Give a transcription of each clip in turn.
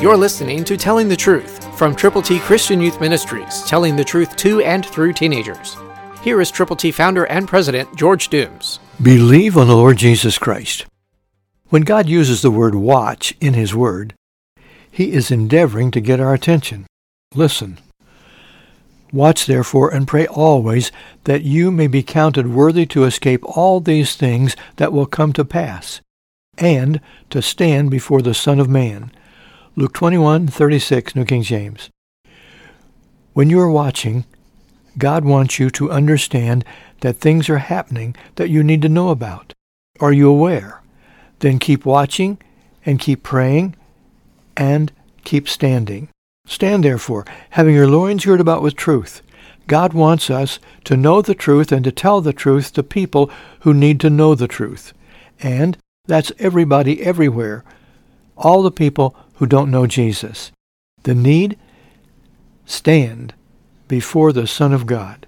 You're listening to Telling the Truth from Triple T Christian Youth Ministries, telling the truth to and through teenagers. Here is Triple T founder and president George Dooms. Believe on the Lord Jesus Christ. When God uses the word watch in His Word, He is endeavoring to get our attention. Listen. Watch therefore and pray always that you may be counted worthy to escape all these things that will come to pass, and to stand before the Son of Man. Luke 21:36, New King James. When you are watching, God wants you to understand that things are happening that you need to know about. Are you aware? Then keep watching and keep praying and keep standing. Stand therefore, having your loins girt about with truth. God wants us to know the truth and to tell the truth to people who need to know the truth. And that's everybody everywhere, all the people who don't know Jesus. The need? Stand before the Son of God.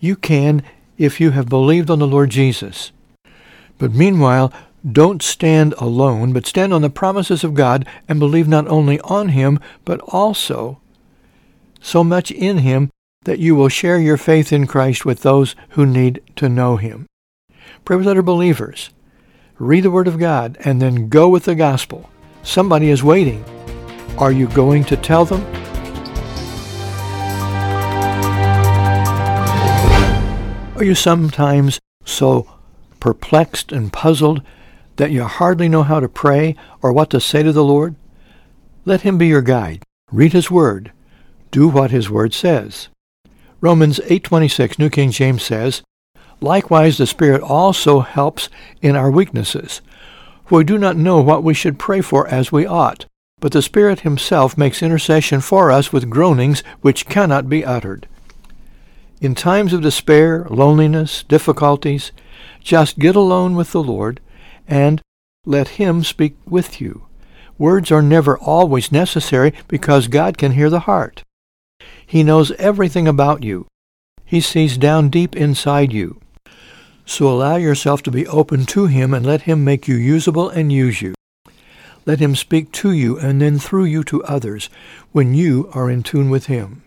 You can if you have believed on the Lord Jesus. But meanwhile, don't stand alone, but stand on the promises of God and believe not only on Him, but also so much in Him that you will share your faith in Christ with those who need to know Him. Pray with other believers. Read the Word of God and then go with the gospel. Somebody is waiting. Are you going to tell them? Are you sometimes so perplexed and puzzled that you hardly know how to pray or what to say to the Lord? Let Him be your guide. Read His Word. Do what His Word says. Romans 8:26, New King James says, "Likewise the Spirit also helps in our weaknesses. For we do not know what we should pray for as we ought, but the Spirit Himself makes intercession for us with groanings which cannot be uttered." In times of despair, loneliness, difficulties, just get alone with the Lord and let Him speak with you. Words are never always necessary because God can hear the heart. He knows everything about you. He sees down deep inside you. So allow yourself to be open to Him and let Him make you usable and use you. Let Him speak to you and then through you to others when you are in tune with Him.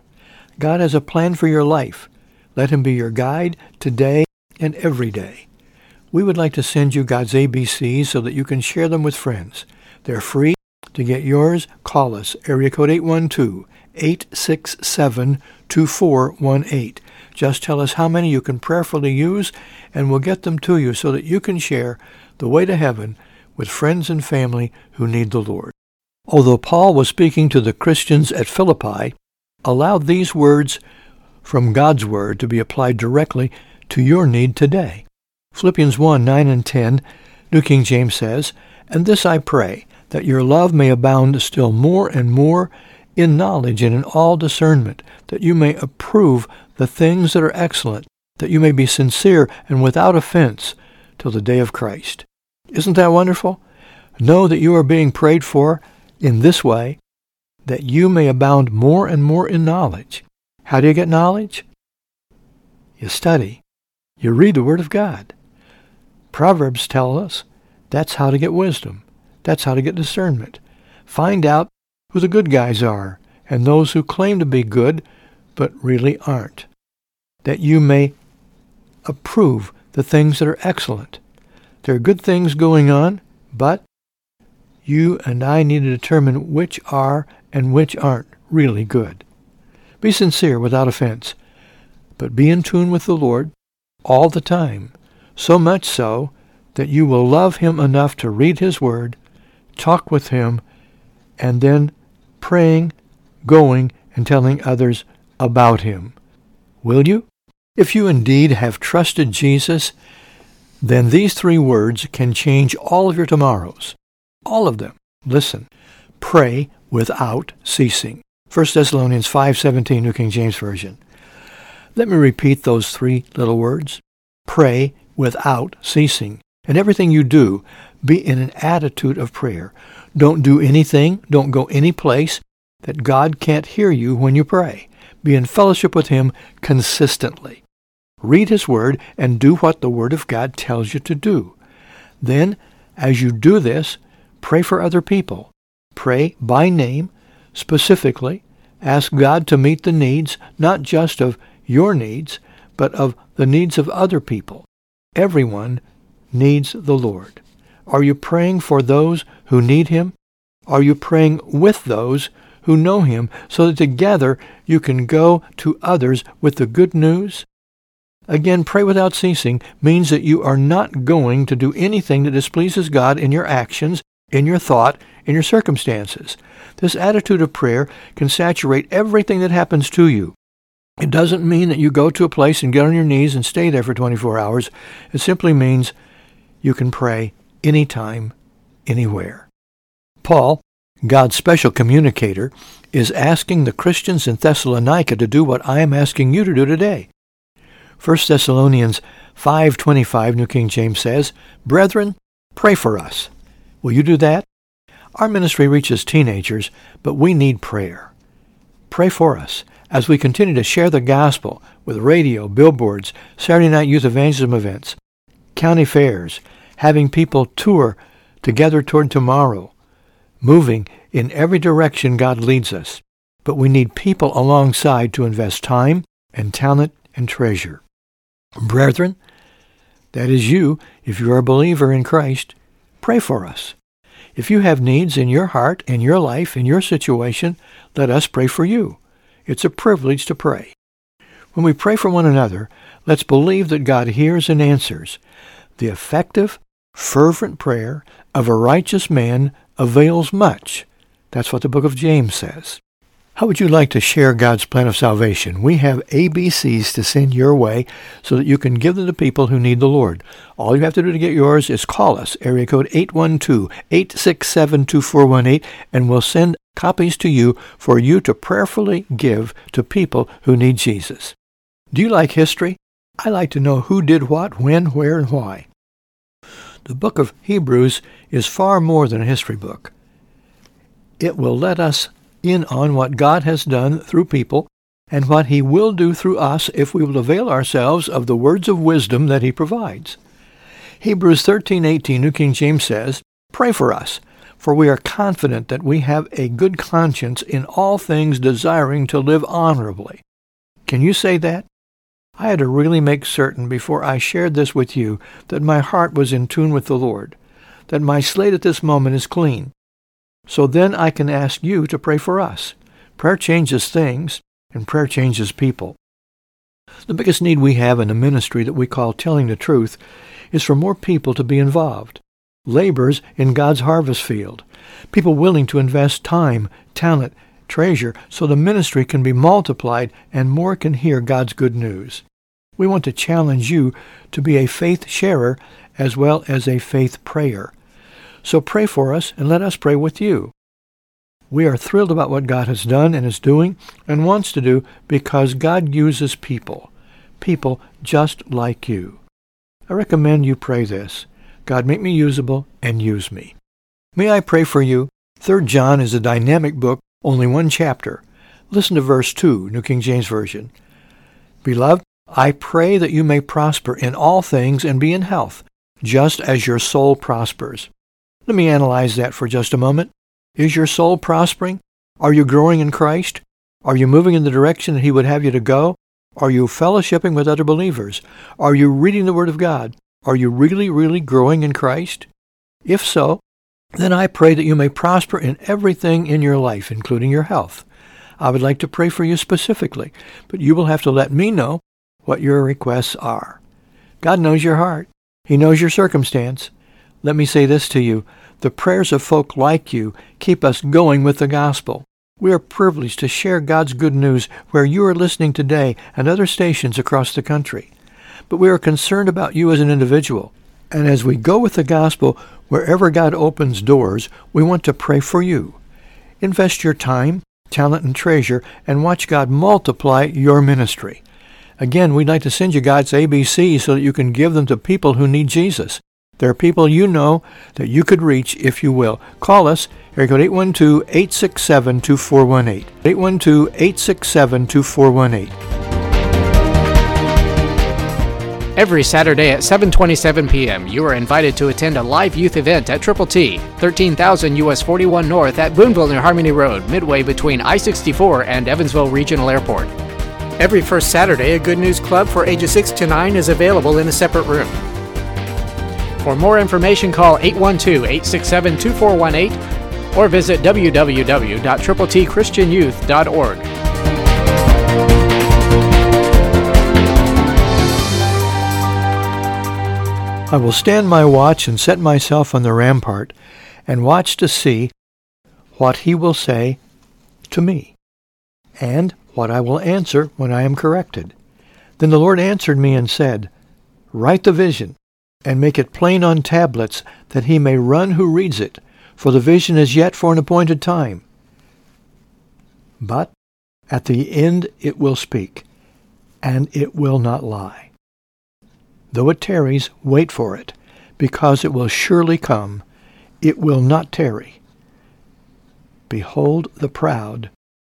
God has a plan for your life. Let Him be your guide today and every day. We would like to send you God's ABCs so that you can share them with friends. They're free. To get yours, call us, area code 812-867-2418. Just tell us how many you can prayerfully use, and we'll get them to you so that you can share the way to heaven with friends and family who need the Lord. Although Paul was speaking to the Christians at Philippi, allow these words from God's Word to be applied directly to your need today. Philippians 1:9-10, New King James says, "And this I pray, that your love may abound still more and more in knowledge and in all discernment, that you may approve the things that are excellent, that you may be sincere and without offense till the day of Christ." Isn't that wonderful? Know that you are being prayed for in this way, that you may abound more and more in knowledge. How do you get knowledge? You study. You read the Word of God. Proverbs tell us that's how to get wisdom. That's how to get discernment. Find out who the good guys are and those who claim to be good but really aren't, that you may approve the things that are excellent. There are good things going on, but you and I need to determine which are and which aren't really good. Be sincere without offense, but be in tune with the Lord all the time, so much so that you will love Him enough to read His Word, talk with Him, and then praying, going, and telling others about Him. Will you? If you indeed have trusted Jesus, then these three words can change all of your tomorrows. All of them. Listen. Pray without ceasing. 1 Thessalonians 5:17, New King James Version. Let me repeat those three little words. Pray without ceasing. And everything you do, be in an attitude of prayer. Don't do anything, don't go any place that God can't hear you when you pray. Be in fellowship with Him consistently. Read His Word and do what the Word of God tells you to do. Then, as you do this, pray for other people. Pray by name, specifically. Ask God to meet the needs, not just of your needs, but of the needs of other people. Everyone needs the Lord. Are you praying for those who need Him? Are you praying with those who know Him so that together you can go to others with the good news? Again, pray without ceasing means that you are not going to do anything that displeases God in your actions, in your thought, in your circumstances. This attitude of prayer can saturate everything that happens to you. It doesn't mean that you go to a place and get on your knees and stay there for 24 hours. It simply means you can pray anytime, anywhere. Paul, God's special communicator, is asking the Christians in Thessalonica to do what I am asking you to do today. 1 Thessalonians 5:25, New King James says, "Brethren, pray for us." Will you do that? Our ministry reaches teenagers, but we need prayer. Pray for us as we continue to share the gospel with radio, billboards, Saturday night youth evangelism events, county fairs, having people tour together toward tomorrow, moving in every direction God leads us. But we need people alongside to invest time and talent and treasure. Brethren, that is you, if you are a believer in Christ, pray for us. If you have needs in your heart, in your life, in your situation, let us pray for you. It's a privilege to pray. When we pray for one another, let's believe that God hears and answers. The effective, fervent prayer of a righteous man avails much. That's what the book of James says. How would you like to share God's plan of salvation? We have ABCs to send your way so that you can give them to people who need the Lord. All you have to do to get yours is call us, area code 812-867-2418, and we'll send copies to you for you to prayerfully give to people who need Jesus. Do you like history? I like to know who did what, when, where, and why. The book of Hebrews is far more than a history book. It will let us in on what God has done through people and what He will do through us if we will avail ourselves of the words of wisdom that He provides. Hebrews 13:18, New King James says, "Pray for us, for we are confident that we have a good conscience in all things desiring to live honorably." Can you say that? I had to really make certain before I shared this with you that my heart was in tune with the Lord, that my slate at this moment is clean. So then I can ask you to pray for us. Prayer changes things, and prayer changes people. The biggest need we have in the ministry that we call telling the truth is for more people to be involved, laborers in God's harvest field, people willing to invest time, talent, treasure, so the ministry can be multiplied and more can hear God's good news. We want to challenge you to be a faith sharer as well as a faith prayer. So pray for us and let us pray with you. We are thrilled about what God has done and is doing and wants to do because God uses people, people just like you. I recommend you pray this. God, make me usable and use me. May I pray for you? 3 John is a dynamic book, only one chapter. Listen to verse 2, New King James Version. "Beloved, I pray that you may prosper in all things and be in health, just as your soul prospers." Let me analyze that for just a moment. Is your soul prospering? Are you growing in Christ? Are you moving in the direction that He would have you to go? Are you fellowshipping with other believers? Are you reading the Word of God? Are you really, really growing in Christ? If so, then I pray that you may prosper in everything in your life, including your health. I would like to pray for you specifically, but you will have to let me know what your requests are. God knows your heart. He knows your circumstance. Let me say this to you. The prayers of folk like you keep us going with the gospel. We are privileged to share God's good news where you are listening today and other stations across the country. But we are concerned about you as an individual. And as we go with the gospel wherever God opens doors, we want to pray for you. Invest your time, talent, and treasure, and watch God multiply your ministry. Again, we'd like to send you God's ABC so that you can give them to people who need Jesus. There are people you know that you could reach if you will. Call us, area code 812-867-2418, 812-867-2418. Every Saturday at 7:27 p.m., you are invited to attend a live youth event at Triple T, 13,000 US 41 North at Boonville and Harmony Road, midway between I-64 and Evansville Regional Airport. Every first Saturday, a Good News Club for ages 6 to 9 is available in a separate room. For more information, call 812-867-2418 or visit www.tripletchristianyouth.org. I will stand my watch and set myself on the rampart and watch to see what he will say to me and what I will answer when I am corrected. Then the Lord answered me and said, Write the vision and make it plain on tablets that he may run who reads it, for the vision is yet for an appointed time. But at the end it will speak, and it will not lie. Though it tarries, wait for it, because it will surely come. It will not tarry. Behold the proud.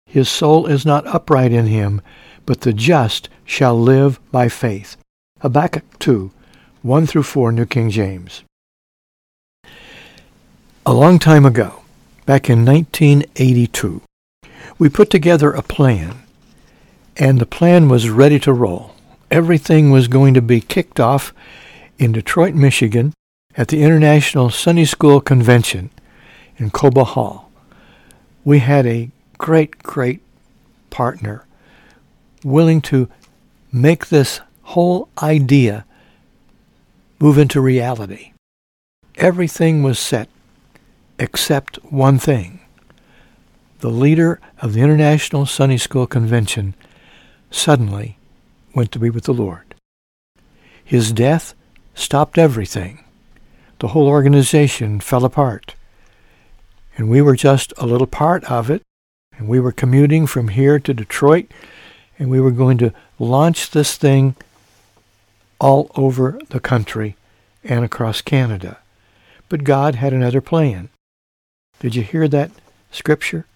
His soul is not upright in him, but the just shall live by faith. Habakkuk 2, 1-4, New King James. A long time ago, back in 1982, we put together a plan, and the plan was ready to roll. Everything was going to be kicked off in Detroit, Michigan at the International Sunday School Convention in Cobo Hall. We had a great, great partner willing to make this whole idea move into reality. Everything was set except one thing. The leader of the International Sunday School Convention suddenly went to be with the Lord. His death stopped everything. The whole organization fell apart. And we were just a little part of it. And we were commuting from here to Detroit. And we were going to launch this thing all over the country and across Canada. But God had another plan. Did you hear that scripture?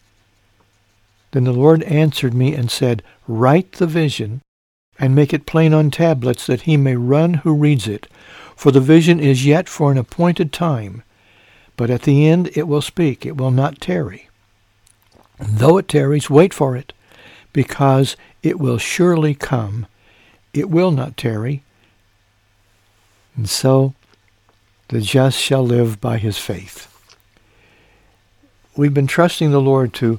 Then the Lord answered me and said, Write the vision and make it plain on tablets that he may run who reads it. For the vision is yet for an appointed time, but at the end it will speak, it will not tarry. And though it tarries, wait for it, because it will surely come, it will not tarry. And so the just shall live by his faith. We've been trusting the Lord to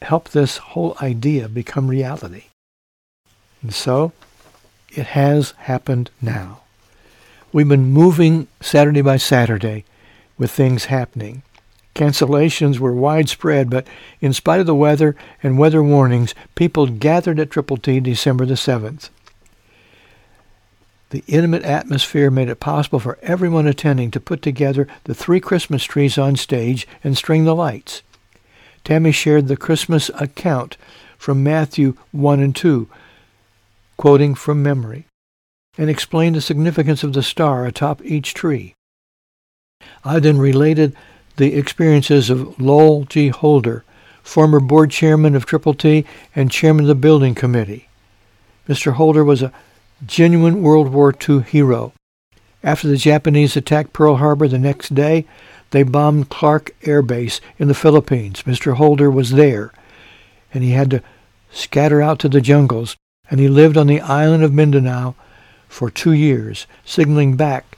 help this whole idea become reality. And so, it has happened now. We've been moving Saturday by Saturday with things happening. Cancellations were widespread, but in spite of the weather and weather warnings, people gathered at Triple T December the 7th. The intimate atmosphere made it possible for everyone attending to put together the 3 Christmas trees on stage and string the lights. Tammy shared the Christmas account from Matthew 1 and 2, quoting from memory, and explained the significance of the star atop each tree. I then related the experiences of Lowell G. Holder, former board chairman of Triple T and chairman of the building committee. Mr. Holder was a genuine World War II hero. After the Japanese attacked Pearl Harbor the next day, they bombed Clark Air Base in the Philippines. Mr. Holder was there, and he had to scatter out to the jungles, and he lived on the island of Mindanao for 2 years, signaling back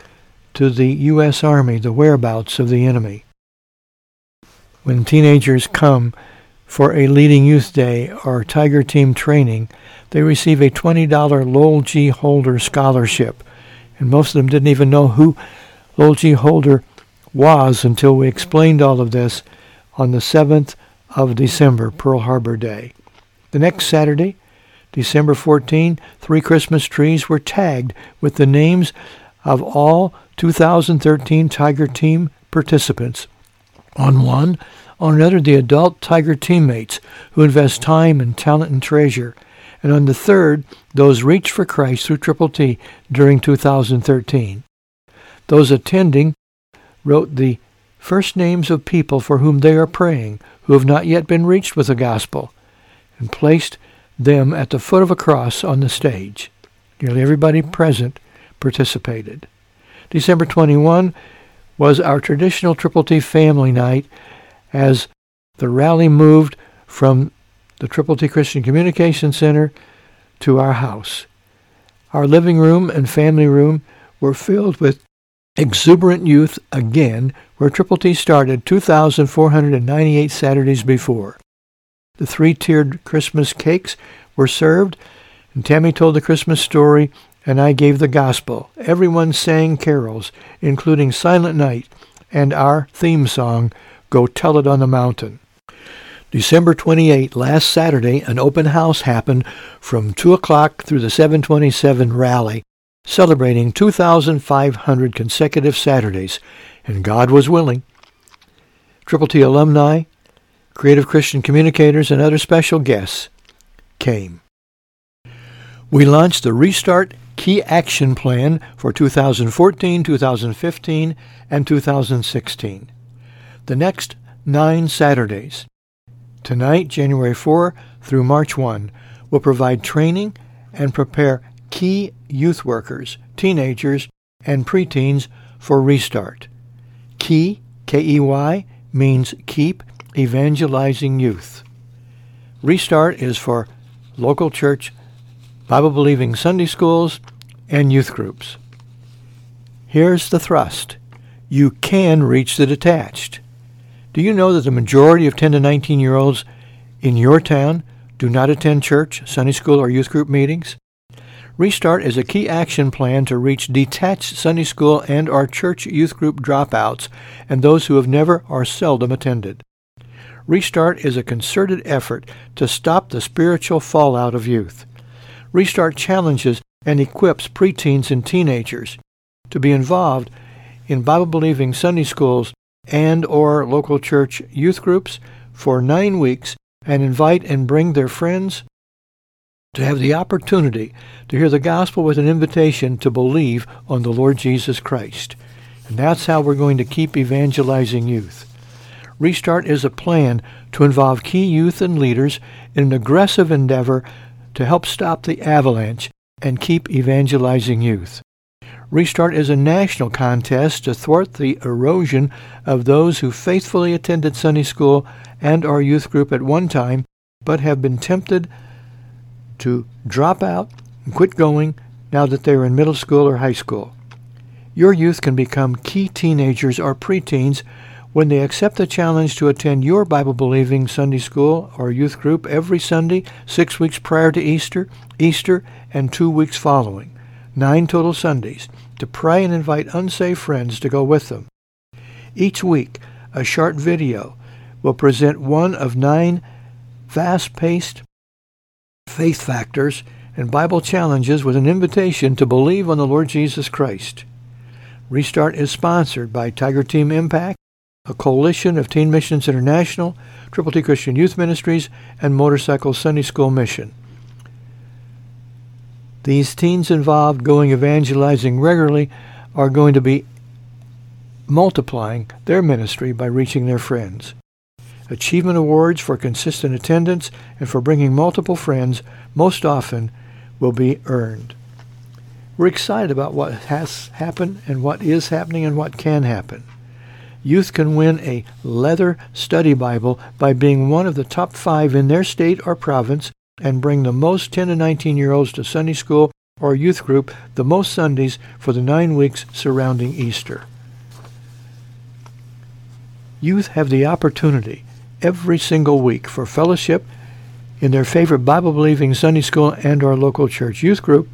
to the U.S. Army the whereabouts of the enemy. When teenagers come for a leading youth day or Tiger Team training, they receive a $20 Lowell G. Holder scholarship, and most of them didn't even know who Lowell G. Holder was until we explained all of this on the 7th of December, Pearl Harbor Day. The next Saturday, December 14, 3 Christmas trees were tagged with the names of all 2013 Tiger Team participants. On another, the adult Tiger teammates who invest time and talent and treasure. And on the third, those reached for Christ through Triple T during 2013. Those attending wrote the first names of people for whom they are praying, who have not yet been reached with the gospel, and placed them at the foot of a cross on the stage. Nearly everybody present participated. December 21 was our traditional Triple T family night as the rally moved from the Triple T Christian Communication Center to our house. Our living room and family room were filled with exuberant youth again, where Triple T started 2,498 Saturdays before. The three-tiered Christmas cakes were served, and Tammy told the Christmas story, and I gave the gospel. Everyone sang carols, including Silent Night and our theme song, Go Tell It on the Mountain. December 28, last Saturday, an open house happened from 2 o'clock through the 727 rally, celebrating 2,500 consecutive Saturdays, and God was willing. Triple T alumni, creative Christian communicators, and other special guests came. We launched the Restart Key Action Plan for 2014, 2015, and 2016. The next 9 Saturdays, tonight, January 4 through March 1, will provide training and prepare key youth workers, teenagers, and preteens for Restart. Key, K-E-Y, means keep evangelizing youth. Restart is for local church, Bible-believing Sunday schools, and youth groups. Here's the thrust. You can reach the detached. Do you know that the majority of 10 to 19-year-olds in your town do not attend church, Sunday school, or youth group meetings? Restart is a key action plan to reach detached Sunday school and or church youth group dropouts and those who have never or seldom attended. Restart is a concerted effort to stop the spiritual fallout of youth. Restart challenges and equips preteens and teenagers to be involved in Bible-believing Sunday schools and or local church youth groups for 9 weeks and invite and bring their friends to have the opportunity to hear the gospel with an invitation to believe on the Lord Jesus Christ. And that's how we're going to keep evangelizing youth. Restart is a plan to involve key youth and leaders in an aggressive endeavor to help stop the avalanche and keep evangelizing youth. Restart is a national contest to thwart the erosion of those who faithfully attended Sunday school and our youth group at one time, but have been tempted to drop out and quit going now that they are in middle school or high school. Your youth can become key teenagers or preteens when they accept the challenge to attend your Bible-believing Sunday school or youth group every Sunday, 6 weeks prior to Easter, and 2 weeks following. 9 total Sundays, to pray and invite unsaved friends to go with them. Each week, a short video will present one of 9 fast-paced faith factors and Bible challenges with an invitation to believe on the Lord Jesus Christ. Restart is sponsored by Tiger Team Impact, a coalition of Teen Missions International, Triple T Christian Youth Ministries, and Motorcycle Sunday School Mission. These teens involved going evangelizing regularly are going to be multiplying their ministry by reaching their friends. Achievement awards for consistent attendance and for bringing multiple friends most often will be earned. We're excited about what has happened and what is happening and what can happen. Youth can win a leather study Bible by being one of the top 5 in their state or province and bring the most 10 to 19-year-olds to Sunday school or youth group the most Sundays for the 9 weeks surrounding Easter. Youth have the opportunity every single week for fellowship in their favorite Bible-believing Sunday school and our local church youth group.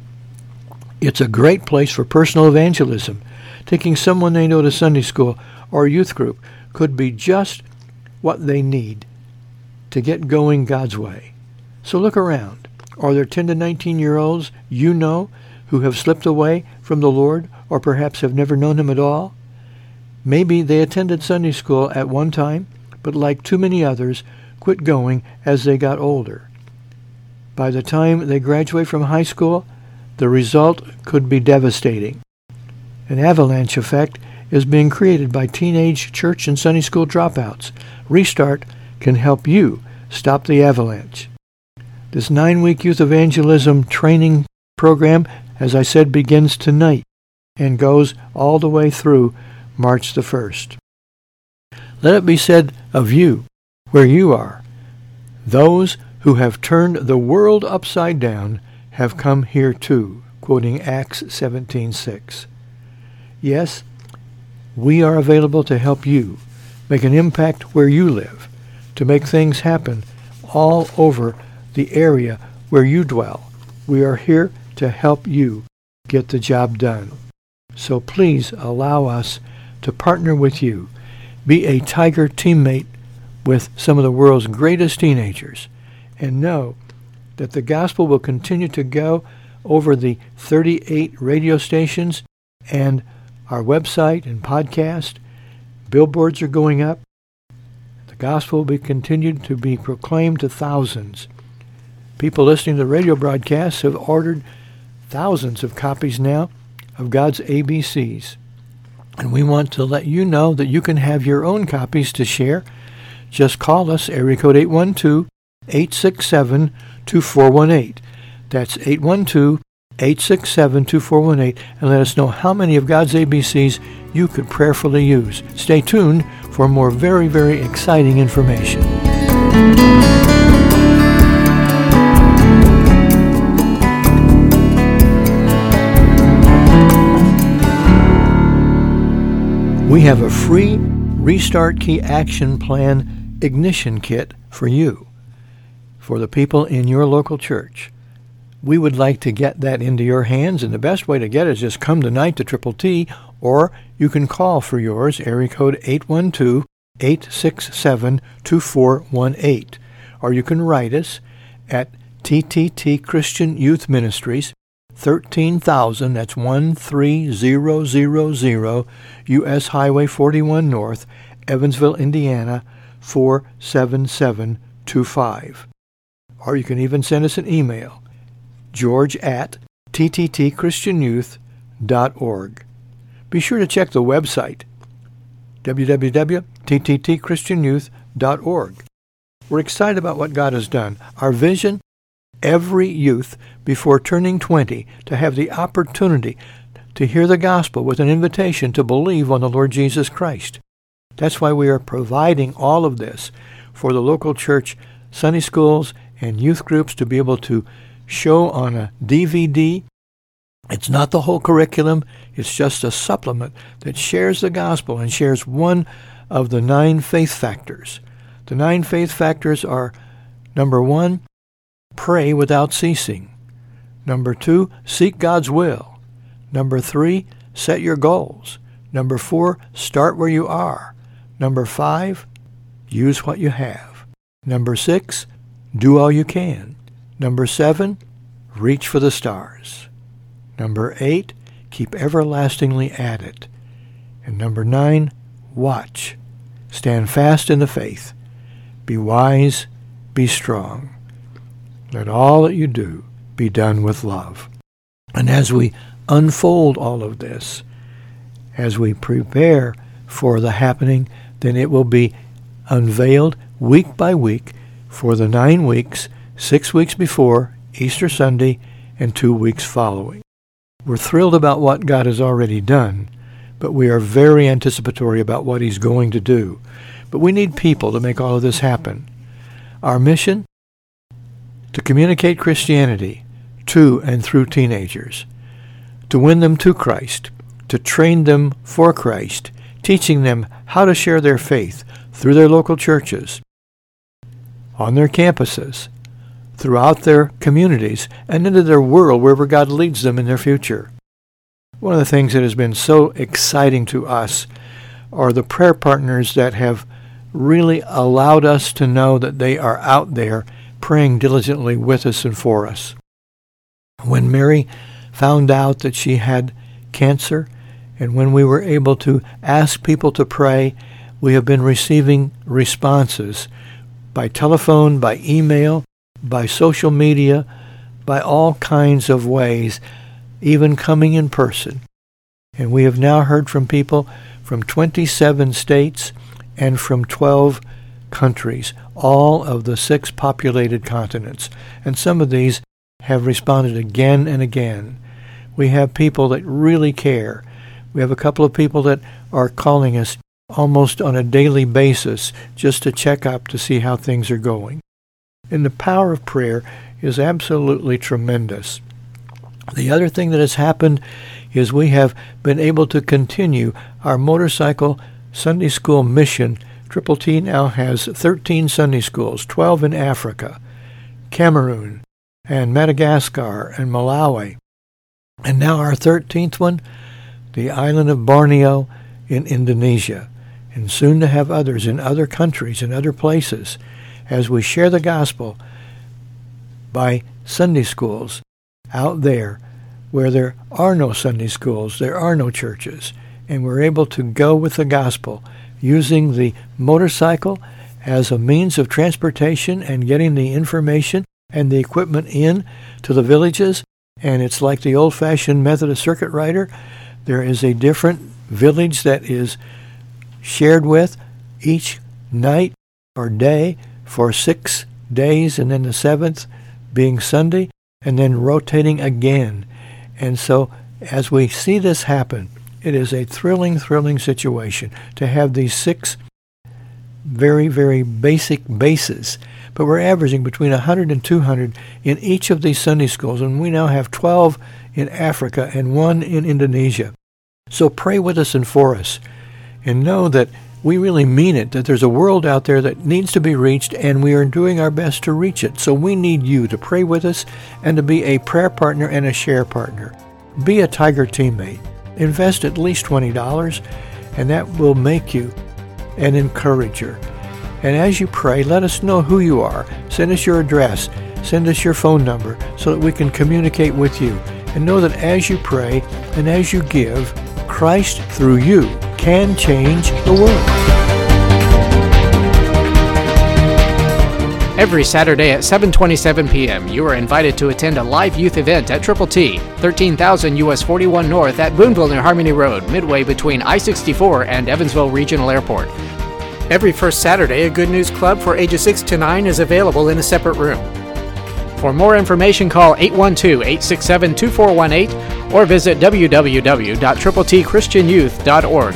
It's a great place for personal evangelism. Taking someone they know to Sunday school or youth group could be just what they need to get going God's way. So look around. Are there 10 to 19-year-olds you know who have slipped away from the Lord or perhaps have never known Him at all? Maybe they attended Sunday school at one time, but like too many others, quit going as they got older. By the time they graduate from high school, the result could be devastating. An avalanche effect is being created by teenage church and Sunday school dropouts. Restart can help you stop the avalanche. This 9-week youth evangelism training program as I said, begins tonight and goes all the way through March the 1st. Let it be said of you, where you are, those who have turned the world upside down have come here too, quoting Acts 17:6. Yes, we are available to help you make an impact where you live, to make things happen all over the area where you dwell. We are here to help you get the job done. So please allow us to partner with you. Be a Tiger teammate with some of the world's greatest teenagers, and know that the gospel will continue to go over the 38 radio stations and our website and podcast. Billboards are going up. The gospel will be continued to be proclaimed to thousands. People listening to the radio broadcasts have ordered thousands of copies now of God's ABCs. And we want to let you know that you can have your own copies to share. Just call us, area code 812-867-2418. That's 812-867-2418, and let us know how many of God's ABCs you could prayerfully use. Stay tuned for more very, very exciting information. We have a free Restart Key Action Plan Ignition Kit for you, for the people in your local church. We would like to get that into your hands, and the best way to get it is just come tonight to Triple T, or you can call for yours, area code 812-867-2418. Or you can write us at TTT Christian Youth Ministries, 13,000, that's 13000, U.S. Highway 41 North, Evansville, Indiana, 47725. Or you can even send us an email, george@tttchristianyouth.org. Be sure to check the website, www.tttchristianyouth.org. We're excited about what God has done. Our vision, every youth before turning 20 to have the opportunity to hear the gospel with an invitation to believe on the Lord Jesus Christ. That's why we are providing all of this for the local church, Sunday schools, and youth groups to be able to show on a DVD. It's not the whole curriculum. It's just a supplement that shares the gospel and shares one of the 9 faith factors. The 9 faith factors are, number 1, pray without ceasing. Number 2, seek God's will. Number 3, set your goals. Number 4, start where you are. Number 5, use what you have. Number 6, do all you can. Number 7, reach for the stars. Number 8, keep everlastingly at it. And number 9, watch. Stand fast in the faith. Be wise, be strong. Let all that you do be done with love. And as we unfold all of this, as we prepare for the happening, then it will be unveiled week by week for the 9 weeks, 6 weeks before Easter Sunday, and 2 weeks following. We're thrilled about what God has already done, but we are very anticipatory about what He's going to do. But we need people to make all of this happen. Our mission? To communicate Christianity to and through teenagers, to win them to Christ, to train them for Christ, teaching them how to share their faith through their local churches, on their campuses, throughout their communities, and into their world wherever God leads them in their future. One of the things that has been so exciting to us are the prayer partners that have really allowed us to know that they are out there praying diligently with us and for us. When Mary found out that she had cancer, and when we were able to ask people to pray, we have been receiving responses by telephone, by email, by social media, by all kinds of ways, even coming in person. And we have now heard from people from 27 states and from 12 countries, all of the 6 populated continents. And some of these have responded again and again. We have people that really care. We have a couple of people that are calling us almost on a daily basis just to check up to see how things are going. And the power of prayer is absolutely tremendous. The other thing that has happened is we have been able to continue our Motorcycle Sunday School Mission. Triple T now has 13 Sunday schools, 12 in Africa, Cameroon, and Madagascar, and Malawi. And now our 13th one, the island of Borneo in Indonesia, and soon to have others in other countries and other places, as we share the gospel by Sunday schools out there where there are no Sunday schools, there are no churches, and we're able to go with the gospel using the motorcycle as a means of transportation and getting the information and the equipment in to the villages. And it's like the old-fashioned Methodist circuit rider. There is a different village that is shared with each night or day for 6 days, and then the seventh being Sunday, and then rotating again. And so as we see this happen, it is a thrilling, thrilling situation to have these 6 very, very basic bases. But we're averaging between 100 and 200 in each of these Sunday schools, and we now have 12 in Africa and 1 in Indonesia. So pray with us and for us, and know that we really mean it, that there's a world out there that needs to be reached, and we are doing our best to reach it. So we need you to pray with us and to be a prayer partner and a share partner. Be a Tiger teammate. Invest at least $20, and that will make you an encourager. And as you pray, let us know who you are. Send us your address. Send us your phone number so that we can communicate with you. And know that as you pray and as you give, Christ through you can change the world. Every Saturday at 7:27 p.m., you are invited to attend a live youth event at Triple T, 13,000 U.S. 41 North at Boonville near Harmony Road, midway between I-64 and Evansville Regional Airport. Every first Saturday, a Good News Club for ages 6 to 9 is available in a separate room. For more information, call 812-867-2418 or visit www.tripletchristianyouth.org.